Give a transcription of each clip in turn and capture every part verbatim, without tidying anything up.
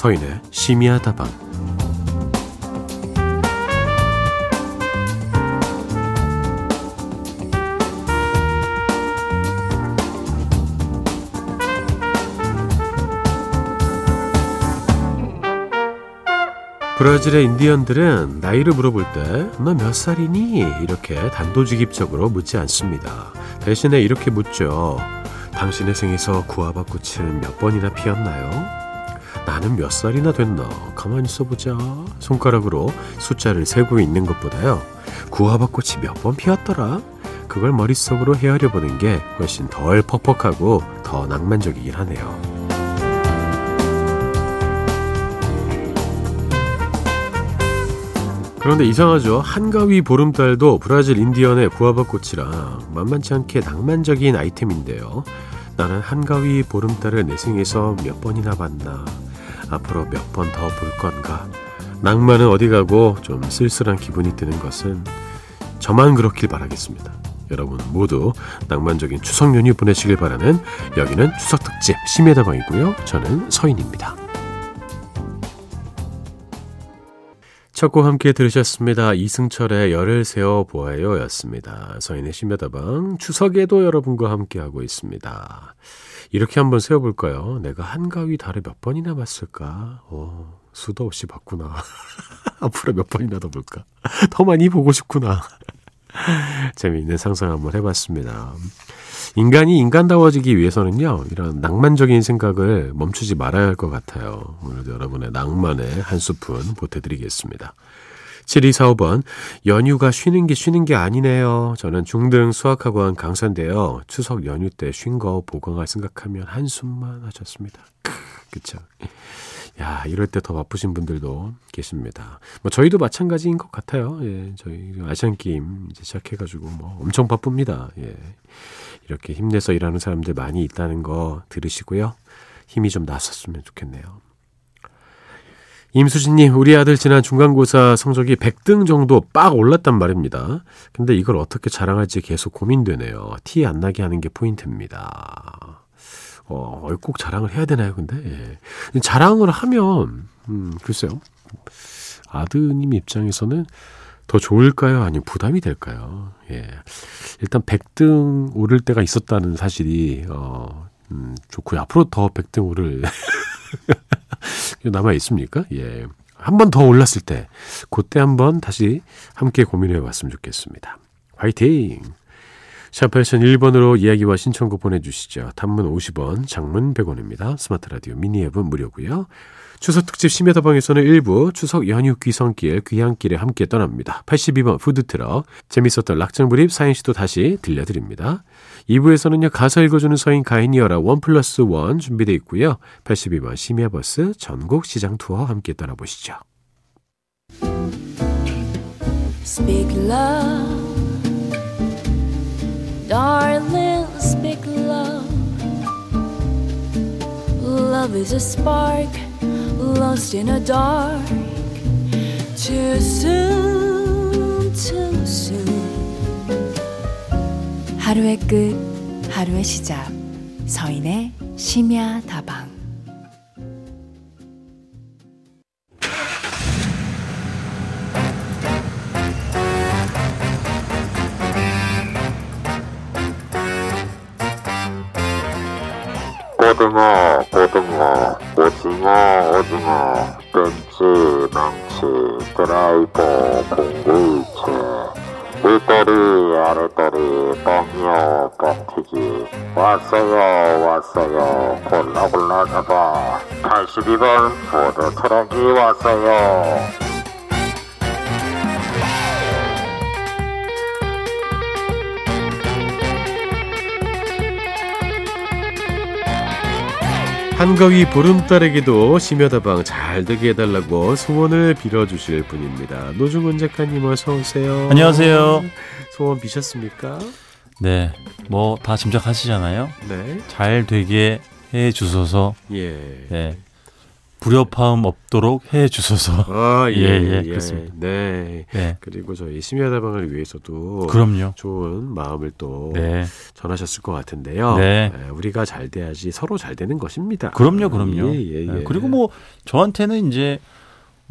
서인의 심야다방. 브라질의 인디언들은 나이를 물어볼 때 너 몇 살이니? 이렇게 단도직입적으로 묻지 않습니다. 대신에 이렇게 묻죠. 당신의 생에서 구아바 꽃은 몇 번이나 피었나요? 나는 몇 살이나 됐나? 가만히 있어보자. 손가락으로 숫자를 세고 있는 것보다요. 구아바 꽃이 몇 번 피었더라? 그걸 머릿속으로 헤아려보는 게 훨씬 덜 퍽퍽하고 더 낭만적이긴 하네요. 그런데 이상하죠. 한가위 보름달도 브라질 인디언의 구아바꽃이랑 만만치 않게 낭만적인 아이템인데요. 나는 한가위 보름달을 내 생에서 몇 번이나 봤나, 앞으로 몇 번 더 볼 건가. 낭만은 어디 가고 좀 쓸쓸한 기분이 드는 것은 저만 그렇길 바라겠습니다. 여러분 모두 낭만적인 추석 연휴 보내시길 바라는, 여기는 추석특집 심야다방이고요. 저는 서인입니다. 첫 곡 함께 들으셨습니다. 이승철의 열을 세워보아요 였습니다. 서인의 심야다방, 추석에도 여러분과 함께하고 있습니다. 이렇게 한번 세워볼까요? 내가 한가위 달을 몇 번이나 봤을까? 오, 수도 없이 봤구나. 앞으로 몇 번이나 더 볼까? 더 많이 보고 싶구나. 재미있는 상상 한번 해봤습니다. 인간이 인간다워지기 위해서는요, 이런 낭만적인 생각을 멈추지 말아야 할 것 같아요. 오늘도 여러분의 낭만의 한 스푼 보태드리겠습니다. 칠이사오 번, 연휴가 쉬는 게 쉬는 게 아니네요. 저는 중등 수학학원 강사인데요. 추석 연휴 때 쉰 거 보강할 생각하면 한숨만 하셨습니다. 그쵸? 야, 이럴 때 더 바쁘신 분들도 계십니다. 뭐 저희도 마찬가지인 것 같아요. 예, 저희 아시안 게임 이제 시작해가지고 뭐 엄청 바쁩니다. 예, 이렇게 힘내서 일하는 사람들 많이 있다는 거 들으시고요. 힘이 좀 났었으면 좋겠네요. 임수진님, 우리 아들 지난 중간고사 성적이 백 등 정도 빡 올랐단 말입니다. 근데 이걸 어떻게 자랑할지 계속 고민되네요. 티 안 나게 하는 게 포인트입니다. 어, 꼭 자랑을 해야 되나요, 근데? 예. 자랑을 하면, 음, 글쎄요. 아드님 입장에서는 더 좋을까요? 아니면 부담이 될까요? 예. 일단 백 등 오를 때가 있었다는 사실이, 어, 음, 좋고요. 앞으로 더 백 등 오를, 남아 있습니까? 예. 한 번 더 올랐을 때, 그때 한 번 다시 함께 고민해 봤으면 좋겠습니다. 화이팅! 샵 팔공공일 번으로 이야기와 신청곡 보내주시죠. 단문 오십 원, 장문 백 원입니다. 스마트 라디오 미니 앱은 무료고요. 추석 특집 심야다방에서는 일부 추석 연휴 귀성길, 귀향길에 함께 떠납니다. 팔십이 번 푸드트럭, 재밌었던 락장불입 사인시도 다시 들려드립니다. 이 부에서는요, 가사 읽어주는 서인 가인이어라 원 플러스 원 준비되어 있고요. 팔십이 번 심야버스 전국 시장 투어 함께 따라보시죠. Speak love Darling, speak love. Love is a spark lost in the dark. Too soon, too soon. 하루의 끝, 하루의 시작. 서인의 심야다방. 고등어, 고등어, 오징어, 오징어, 땡치, 낭치, 드라이버, 공구이체, 윗다리, 아랫다리, 뻥이요, 뻥튀기, 왔어요, 왔어요, 골라 골라 잡아, 팔십이 번 포도 트럭이 왔어요. 한가위 보름달에게도 심야다방 잘 되게 해달라고 소원을 빌어주실 분입니다. 노중훈 작가님, 어서 오세요. 안녕하세요. 소원 비셨습니까? 네, 뭐 다 짐작하시잖아요. 네. 잘 되게 해주셔서, 예, 네, 불협화음 없도록 해 주셔서. 아, 예, 예, 예, 그렇습니다. 네. 네. 그리고 저희 심야다방을 위해서도 그럼요. 좋은 마음을 또 네. 전하셨을 것 같은데요. 네. 네. 우리가 잘 돼야지 서로 잘 되는 것입니다. 그럼요, 그럼요. 예, 예, 예. 네. 그리고 뭐 저한테는 이제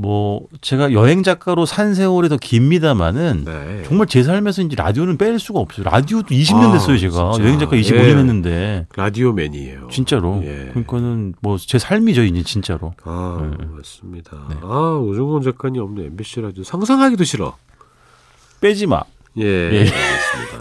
뭐 제가 여행 작가로 산 세월이 더 깁니다만은 네. 정말 제 삶에서 이제 라디오는 뺄 수가 없어요. 라디오도 이십 년 아, 됐어요, 제가. 진짜. 여행 작가 이십오 년 예. 했는데. 라디오 맨이에요. 진짜로. 예. 그러니까는 뭐 제 삶이죠, 이제 진짜로. 아, 네. 맞습니다. 네. 아, 오정권 작가님 없는 엠비씨 라디오 상상하기도 싫어. 빼지 마. 예, 예.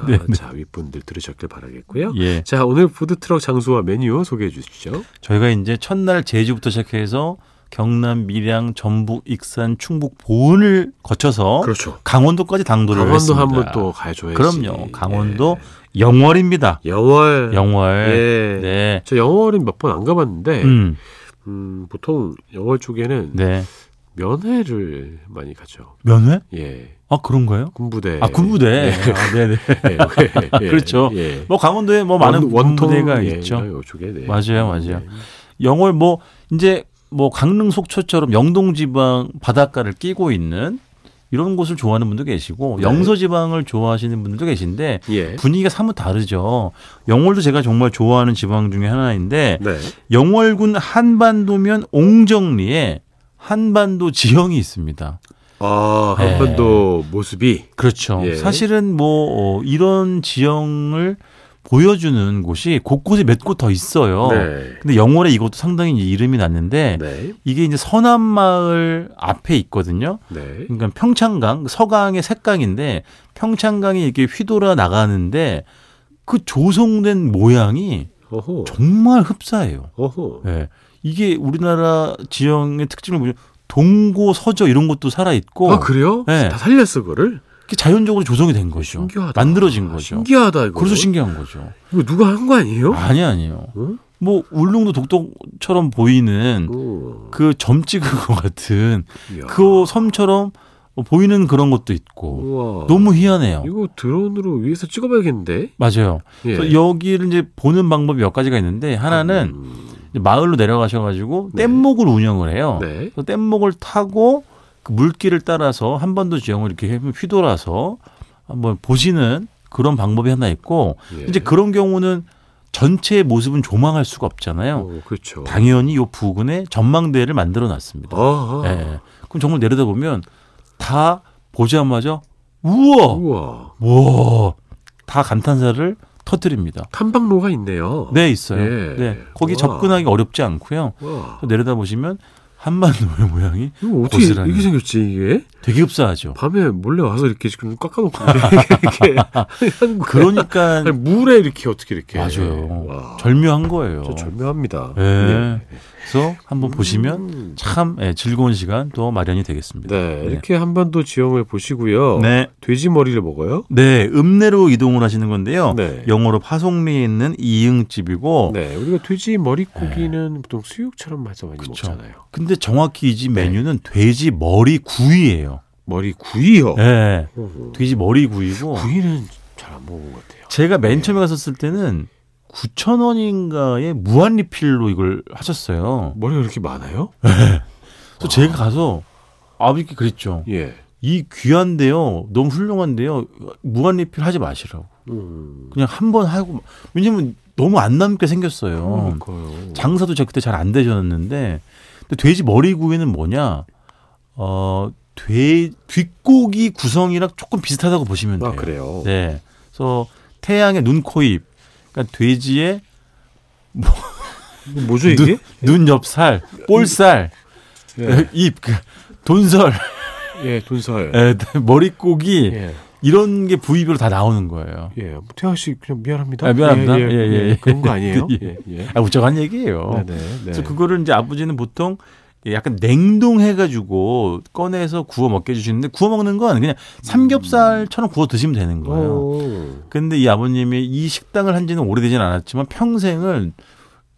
네, 네. 자, 윗분들 들으셨길 바라겠고요. 예. 자, 오늘 푸드트럭 장소와 메뉴 소개해 주시죠. 저희가 이제 첫날 제주부터 시작해서 경남, 밀양, 전북, 익산, 충북, 보은을 거쳐서 그렇죠. 강원도까지 당도를 강원도 했습니다. 강원도 한번 또 가줘야지. 그럼요. 강원도 예. 영월입니다. 영월. 영월. 예. 네. 저 영월은 몇 번 안 가봤는데 음. 음, 보통 영월 쪽에는 네. 면회를 많이 가죠. 면회? 예. 아 그런가요? 군부대. 아 군부대. 예. 아, 네네. 예. 예. 그렇죠. 예. 뭐 강원도에 뭐 원, 많은 원통, 군부대가 예. 있죠. 이쪽에, 네. 맞아요, 맞아요. 예. 영월 뭐 이제 뭐 강릉 속초처럼 영동지방 바닷가를 끼고 있는 이런 곳을 좋아하는 분도 계시고 네. 영서지방을 좋아하시는 분들도 계신데 예. 분위기가 사뭇 다르죠. 영월도 제가 정말 좋아하는 지방 중에 하나인데 네. 영월군 한반도면 옹정리에 한반도 지형이 있습니다. 아 한반도 네. 모습이 그렇죠. 예. 사실은 뭐 이런 지형을 보여주는 곳이 곳곳에 몇 곳 더 있어요. 네. 근데 영월에 이것도 상당히 이제 이름이 났는데 네. 이게 이제 선암마을 앞에 있거든요. 네. 그러니까 평창강, 서강의 샛강인데 평창강이 이렇게 휘돌아 나가는데 그 조성된 모양이 어허. 정말 흡사해요. 어허. 네. 이게 우리나라 지형의 특징을 보면 동고, 서저 이런 것도 살아있고. 아, 그래요? 네. 다 살렸어, 그거를? 자연적으로 조성이 된 거죠. 신기하다. 만들어진 거죠. 신기하다. 이거. 그래서 신기한 거죠. 이거 누가 한 거 아니에요? 아니, 아니에요. 응? 뭐 울릉도 독도처럼 보이는 오. 그 점 찍은 것 같은 이야. 그 섬처럼 보이는 그런 것도 있고 우와. 너무 희한해요. 이거 드론으로 위에서 찍어봐야겠는데? 맞아요. 예. 그래서 여기를 이제 보는 방법이 몇 가지가 있는데 하나는 음. 마을로 내려가셔가지고 네. 뗏목을 운영을 해요. 네. 그래서 뗏목을 타고 물길을 따라서 한반도 지형을 이렇게 휘돌아서 한번 보시는 그런 방법이 하나 있고 예. 이제 그런 경우는 전체의 모습은 조망할 수가 없잖아요. 오, 그렇죠. 당연히 이 부근에 전망대를 만들어놨습니다. 예. 그럼 정말 내려다보면 다 보자마자 우와, 우와, 우와 다 감탄사를 터뜨립니다. 탐방로가 있네요. 네, 있어요. 예. 네, 거기 우와. 접근하기 어렵지 않고요. 내려다보시면 한반도의 모양이 어떻게 고스란히. 이게 생겼지 이게? 되게 흡사하죠. 밤에 몰래 와서 이렇게 지금 깎아놓고 이렇게 하는 거예요. 그러니까 아니, 물에 이렇게 어떻게 이렇게? 맞아요. 와. 절묘한 거예요. 진짜 절묘합니다. 네. 네. 그래서 한번 음. 보시면 참 네, 즐거운 시간 또 마련이 되겠습니다. 네, 이렇게 네. 한반도 지형을 보시고요. 네. 돼지 머리를 먹어요? 네, 읍내로 이동을 하시는 건데요. 네. 영어로 파송리에 있는 이응집이고. 네, 우리가 돼지 머리고기는 네. 보통 수육처럼 많이 그쵸. 먹잖아요. 근데 근데 정확히 이 집 메뉴는 네. 돼지 머리 구이예요. 머리 구이요? 네. 오오. 돼지 머리 구이고. 구이는 잘 안 먹은 것 같아요. 제가 맨 처음에 네. 갔었을 때는 구천 원인가에 무한 리필로 이걸 하셨어요. 머리가 그렇게 많아요? 네. 그래서 제가 가서 아버지께 그랬죠. 예. 이 귀한데요. 너무 훌륭한데요. 무한 리필 하지 마시라고. 음. 그냥 한 번 하고. 왜냐면 너무 안 남게 생겼어요. 그러니까요. 장사도 제가 그때 잘 안 되셨는데. 근데 돼지 머리구이는 뭐냐? 어, 돼 뒷고기 구성이랑 조금 비슷하다고 보시면 돼요. 아, 그래요. 네. 그래서 태양의 눈, 코, 입. 그러니까 돼지의 뭐 뭐죠 이게? 눈, 눈 옆살, 볼살, 예. 입, 그, 돈설. 예, 돈설. 예, 머릿고기. 예. 이런 게 부위별로 다 나오는 거예요. 예, 태양 씨 그냥 미안합니다. 아, 미안합니다. 예, 예, 예, 예, 예. 그런 거 아니에요? 예, 예. 아, 무척한 얘기예요. 네, 네, 네. 그래서 그거를 이제 아버지는 보통 약간 냉동해가지고 꺼내서 구워 먹게 해주시는데 구워 먹는 건 그냥 삼겹살처럼 구워 드시면 되는 거예요. 그런데 이 아버님이 이 식당을 한지는 오래되진 않았지만 평생을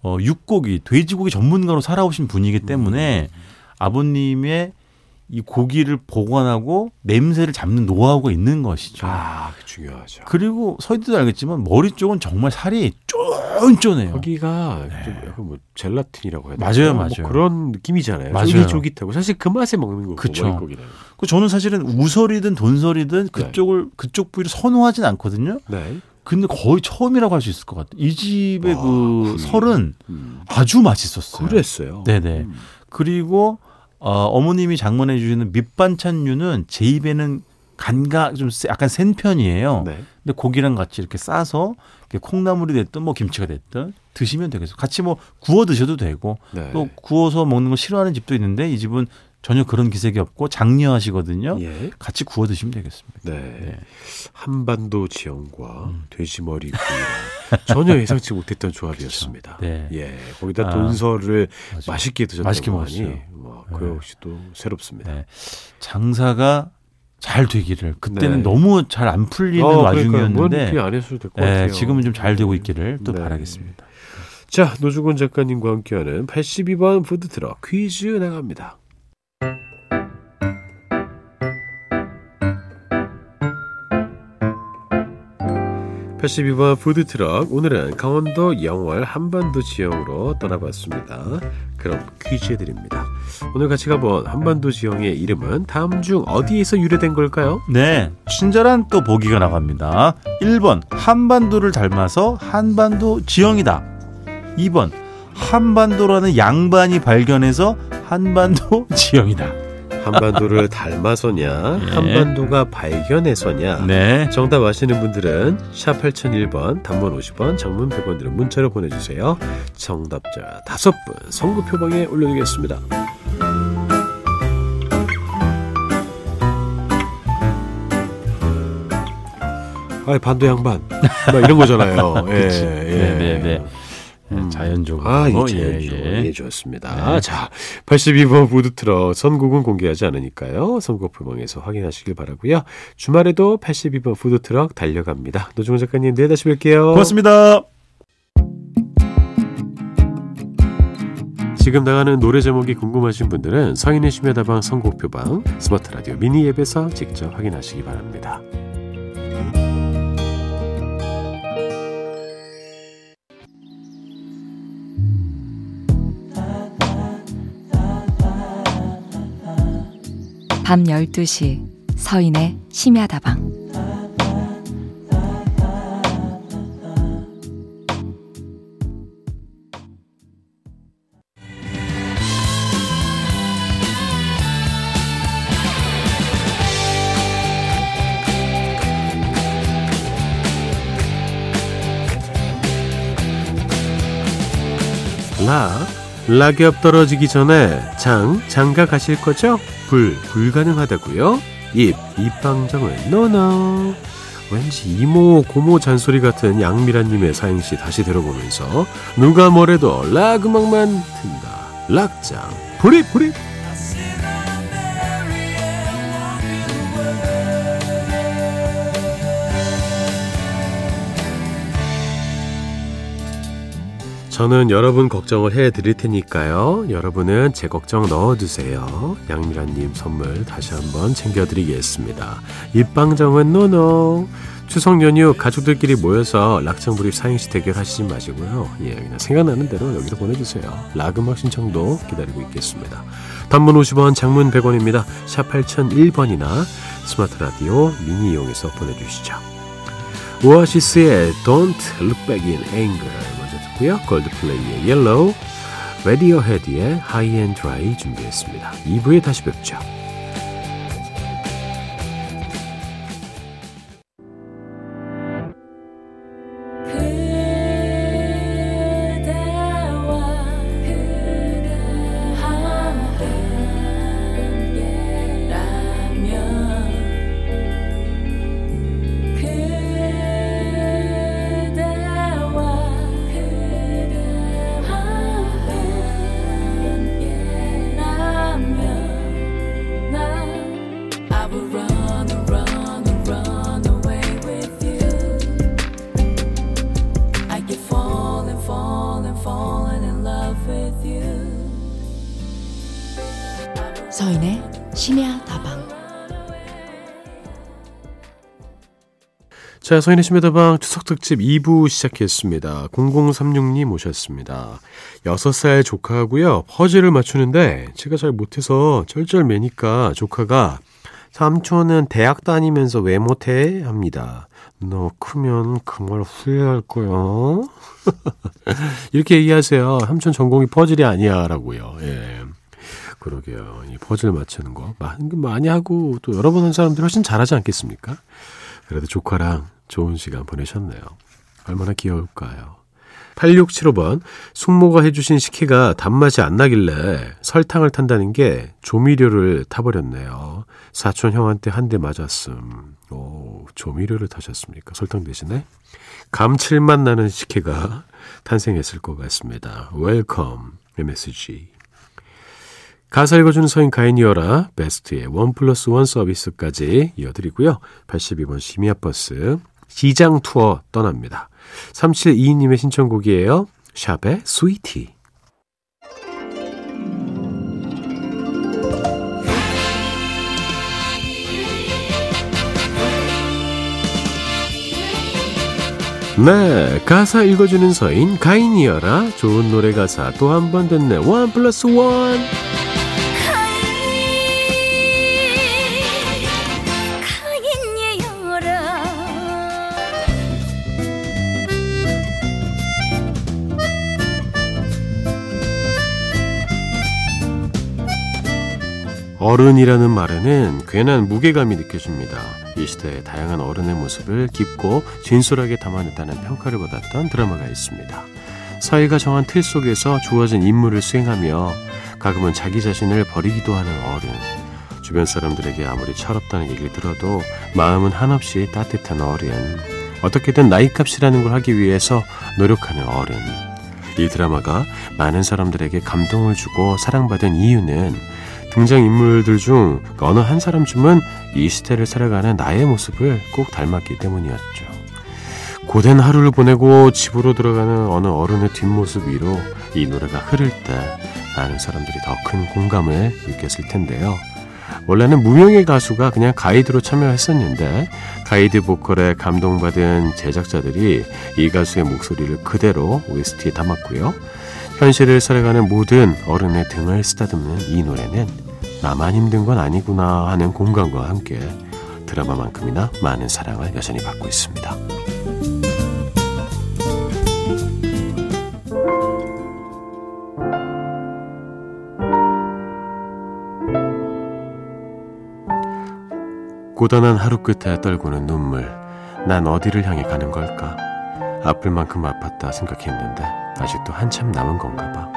어, 육고기, 돼지고기 전문가로 살아오신 분이기 때문에 음. 아버님의 이 고기를 보관하고 냄새를 잡는 노하우가 있는 것이죠. 아, 중요하죠. 그리고 서인도 알겠지만 머리 쪽은 정말 살이 쫀쫀해요. 거기가 네. 좀 약간 뭐 젤라틴이라고 해야 되나? 맞아요, 맞아요. 뭐 그런 느낌이잖아요. 맞아요. 쫄깃쫄깃하고 사실 그 맛에 먹는 거고. 그렇죠. 그 저는 사실은 우설이든 돈설이든 그쪽을 네. 그쪽 부위를 선호하진 않거든요. 네. 근데 거의 처음이라고 할 수 있을 것 같아요. 이 집의 와, 그 설은 음. 아주 맛있었어요. 그랬어요. 네네. 음. 그리고 어, 어머님이 장만해 주시는 밑반찬류는 제 입에는 간가 좀 약간 센 편이에요. 네. 근데 고기랑 같이 이렇게 싸서 이렇게 콩나물이 됐든 뭐 김치가 됐든 드시면 되겠어요. 같이 뭐 구워 드셔도 되고 네. 또 구워서 먹는 거 싫어하는 집도 있는데 이 집은 전혀 그런 기색이 없고 장려하시거든요. 예. 같이 구워 드시면 되겠습니다. 네. 네. 한반도 지형과 음. 돼지머리 구이랑 전혀 예상치 못했던 조합이었습니다. 네. 예. 거기다 아, 돈설을 맞아. 맛있게 드셨던 거 아니? 와, 그 역시 또 새롭습니다. 네. 장사가 잘 되기를 그때는 네. 너무 잘 안 풀리는 어, 와중이었는데 안 했을 것 같아요. 예, 지금은 좀 잘 되고 있기를 또 네. 바라겠습니다. 자, 노중훈 작가님과 함께하는 팔십이 번 푸드트럭 퀴즈 나갑니다. 팔십이 번 푸드트럭, 오늘은 강원도 영월 한반도 지형으로 떠나봤습니다. 그럼 퀴즈 해드립니다. 오늘 같이 가본 한반도 지형의 이름은 다음 중 어디에서 유래된 걸까요? 네, 친절한 또 보기가 나갑니다. 일 번 한반도를 닮아서 한반도 지형이다. 이 번 한반도라는 양반이 발견해서 한반도 지형이다. 한반도를 닮아서냐 네. 한반도가 발견해서냐 네. 정답 아시는 분들은 샵 팔공공일 번 단문 오십 원 장문 백 원 들은 문자로 보내주세요. 정답자 다섯 분 선거표방에 올려두겠습니다. 아이 반도 양반 막 이런 거잖아요. 예, 예. 네네네 자연적으로. 아, 예, 자연적으로. 예, 예. 예, 좋습니다. 네. 자, 팔십이 번 푸드트럭 선곡은 공개하지 않으니까요. 선곡표방에서 확인하시길 바라고요. 주말에도 팔십이 번 푸드트럭 달려갑니다. 노중훈 작가님, 내일 다시 뵐게요. 고맙습니다. 지금 나가는 노래 제목이 궁금하신 분들은 서인의 심야다방 선곡표방 스마트 라디오 미니 앱에서 직접 확인하시기 바랍니다. 밤 열두 시 서인의 심야다방 라 낙엽 떨어지기 전에 장, 장가 가실 거죠? 불, 불가능하다고요? 입, 입방정은 노노. 왠지 이모, 고모 잔소리 같은 양미란님의 사행시 다시 들어보면서 누가 뭐래도 락 음악만 튼다. 락장, 불입, 불입. 저는 여러분 걱정을 해드릴 테니까요. 여러분은 제 걱정 넣어두세요. 양미란님 선물 다시 한번 챙겨드리겠습니다. 입방정은 노노. 추석 연휴 가족들끼리 모여서 락장불입 사행시 대결하시지 마시고요. 예, 그냥 생각나는 대로 여기로 보내주세요. 락음악 신청도 기다리고 있겠습니다. 단문 오십 원, 장문 백 원입니다. 샵 팔공공일 번이나 스마트 라디오 미니 이용해서 보내주시죠. 오아시스의 Don't Look Back in Anger 골드 플레이의 옐로우, 레디오헤드의 하이 앤 드라이 준비했습니다. 이 부에 다시 뵙죠. 자, 서인의 심야다방 추석특집 이 부 시작했습니다. 공공삼육 님 모셨습니다. 여섯 살 조카하고요. 퍼즐을 맞추는데 제가 잘 못해서 쩔쩔매니까 조카가 삼촌은 대학 다니면서 왜 못해? 합니다. 너 크면 그 말 후회할 거야. 이렇게 얘기하세요. 삼촌 전공이 퍼즐이 아니야 라고요. 예. 그러게요. 이 퍼즐 맞추는 거 많이 하고 또 여러 번 한 사람들이 훨씬 잘하지 않겠습니까? 그래도 조카랑 좋은 시간 보내셨네요. 얼마나 귀여울까요? 팔육칠오 번 숙모가 해주신 식혜가 단맛이 안 나길래 설탕을 탄다는 게 조미료를 타버렸네요. 사촌 형한테 한 대 맞았음. 오, 조미료를 타셨습니까? 설탕 대신에? 감칠맛 나는 식혜가 탄생했을 것 같습니다. 웰컴 엠에스지. 가사 읽어주는 서인 가인이어라 베스트의 원 플러스 원 서비스까지 이어드리고요. 팔십이 번 심야버스 시장투어 떠납니다. 삼칠이이 님의 신청곡이에요. 샵의 스위티. 네, 가사 읽어주는 서인 가인이어라. 좋은 노래 가사 또 한 번 듣네. 원 플러스 원. 어른이라는 말에는 괜한 무게감이 느껴집니다. 이 시대의 다양한 어른의 모습을 깊고 진솔하게 담아냈다는 평가를 받았던 드라마가 있습니다. 사회가 정한 틀 속에서 주어진 임무를 수행하며 가끔은 자기 자신을 버리기도 하는 어른. 주변 사람들에게 아무리 철없다는 얘기를 들어도 마음은 한없이 따뜻한 어른. 어떻게든 나이값이라는 걸 하기 위해서 노력하는 어른. 이 드라마가 많은 사람들에게 감동을 주고 사랑받은 이유는 등장인물들 중 어느 한 사람쯤은 이 시대를 살아가는 나의 모습을 꼭 닮았기 때문이었죠. 고된 하루를 보내고 집으로 들어가는 어느 어른의 뒷모습 위로 이 노래가 흐를 때 많은 사람들이 더 큰 공감을 느꼈을 텐데요. 원래는 무명의 가수가 그냥 가이드로 참여했었는데 가이드 보컬에 감동받은 제작자들이 이 가수의 목소리를 그대로 오에스티에 담았고요. 현실을 살아가는 모든 어른의 등을 쓰다듬는 이 노래는 나만 힘든 건 아니구나 하는 공감과 함께 드라마만큼이나 많은 사랑을 여전히 받고 있습니다. 고단한 하루 끝에 떨구는 눈물. 난 어디를 향해 가는 걸까? 아플 만큼 아팠다 생각했는데 아직도 한참 남은 건가 봐.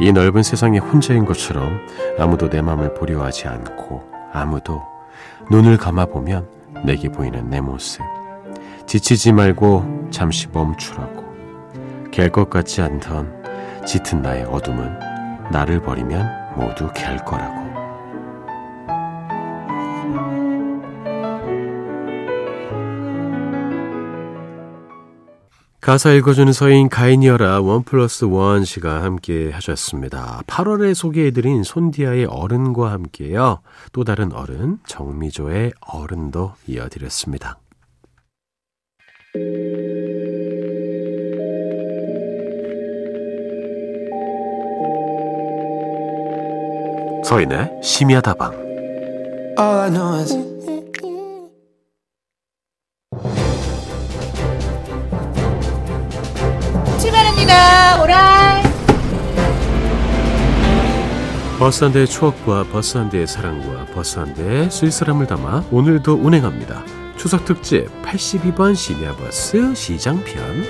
이 넓은 세상에 혼자인 것처럼 아무도 내 맘을 보려 하지 않고 아무도 눈을 감아보면 내게 보이는 내 모습. 지치지 말고 잠시 멈추라고. 갤 것 같지 않던 짙은 나의 어둠은 나를 버리면 모두 갤 거라고. 가사 읽어주는 서인 가인이어라 원 플러스 원 씨가 함께 하셨습니다. 팔월에 소개해드린 손디아의 어른과 함께요. 또 다른 어른 정미조의 어른도 이어드렸습니다. 서인의 심야다방. All I know is 버스 한 대의 추억과 버스 한 대의 사랑과 버스 한 대의 쓸쓸함을 담아 오늘도 운행합니다. 추석 특집 팔십이 번 심야버스 시장편.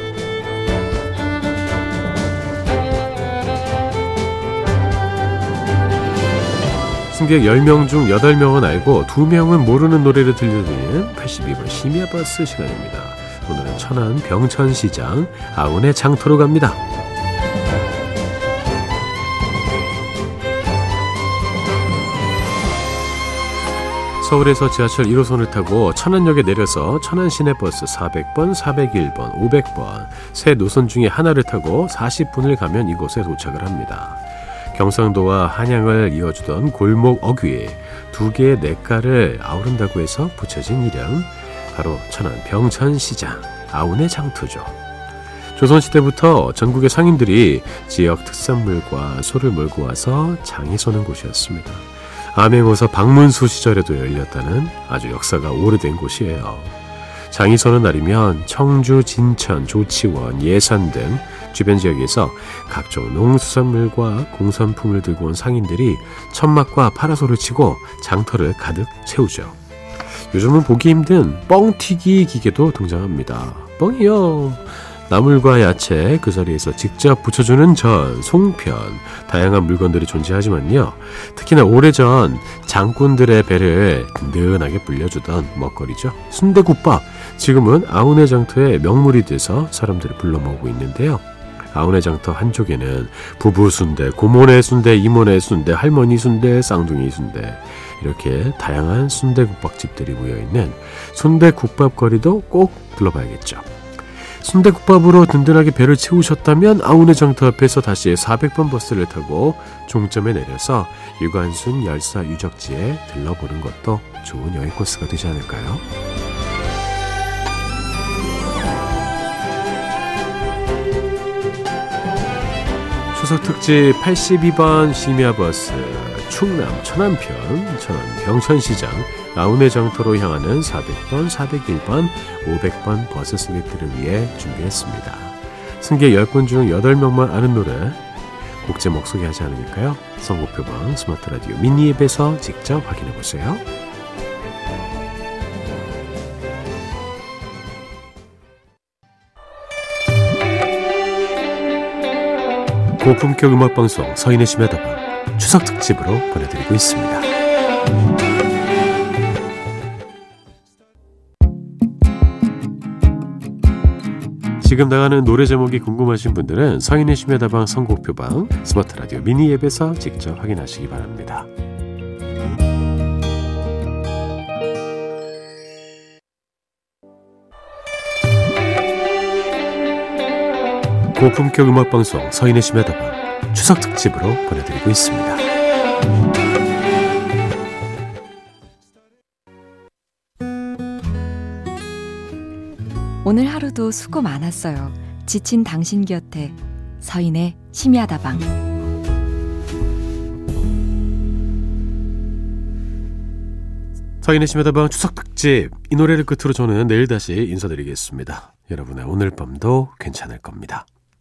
승객 열 명 중 여덟 명은 알고 두 명은 모르는 노래를 들려드리는 팔십이 번 심야버스 시간입니다. 오늘은 천안 병천시장 아우네 장터로 갑니다. 서울에서 지하철 일 호선을 타고 천안역에 내려서 천안 시내버스 사백 번, 사백일 번, 오백 번 세 노선 중에 하나를 타고 사십 분을 가면 이곳에 도착을 합니다. 경상도와 한양을 이어주던 골목 어귀 두 개의 냇가를 아우른다고 해서 붙여진 이름 바로 천안 병천시장, 아우네 장터죠. 조선시대부터 전국의 상인들이 지역 특산물과 소를 몰고 와서 장이 서는 곳이었습니다. 암행어사 박문수 시절에도 열렸다는 아주 역사가 오래된 곳이에요. 장이 서는 날이면 청주, 진천, 조치원, 예산 등 주변 지역에서 각종 농수산물과 공산품을 들고 온 상인들이 천막과 파라솔을 치고 장터를 가득 채우죠. 요즘은 보기 힘든 뻥튀기 기계도 등장합니다. 뻥이요! 나물과 야채 그 자리에서 직접 부쳐주는 전, 송편, 다양한 물건들이 존재하지만요. 특히나 오래전 장꾼들의 배를 든든하게 불려주던 먹거리죠. 순대국밥, 지금은 아우네 장터의 명물이 돼서 사람들을 불러 모으고 있는데요. 아우네 장터 한쪽에는 부부 순대, 고모네 순대, 이모네 순대, 할머니 순대, 쌍둥이 순대, 이렇게 다양한 순대국밥집들이 모여있는 순대국밥 거리도 꼭 둘러봐야겠죠. 순대국밥으로 든든하게 배를 채우셨다면 아우네 장터 앞에서 다시 사백 번 버스를 타고 종점에 내려서 유관순 열사 유적지에 들러보는 것도 좋은 여행 코스가 되지 않을까요? 추석 특집 팔십이 번 심야버스 충남 천안편, 천안 병천시장, 아우네 장터로 향하는 사백 번, 사백일 번, 오백 번 버스 승객들을 위해 준비했습니다. 승객 열 분 중 여덟 명만 아는 노래, 곡 제목 소개하지 않으니까요. 선곡표방 스마트 라디오 미니 앱에서 직접 확인해 보세요. 고품격 음악방송 서인의 심야다방 추석 특집으로 보내드리고 있습니다. 지금 나가는 노래 제목이 궁금하신 분들은 서인의 심야다방 선곡표방 스마트 라디오 미니 앱에서 직접 확인하시기 바랍니다. 고품격 음악방송 서인의 심야다방 추석 특집으로 보내드리고 있습니다. 오늘 하루도 수고 많았어요. 지친 당신 곁에 서인의 심야다방. 서인의 심야다방 추석 특집, 이 노래를 끝으로 저는 내일 다시 인사드리겠습니다. 여러분의 오늘 밤도 괜찮을 겁니다.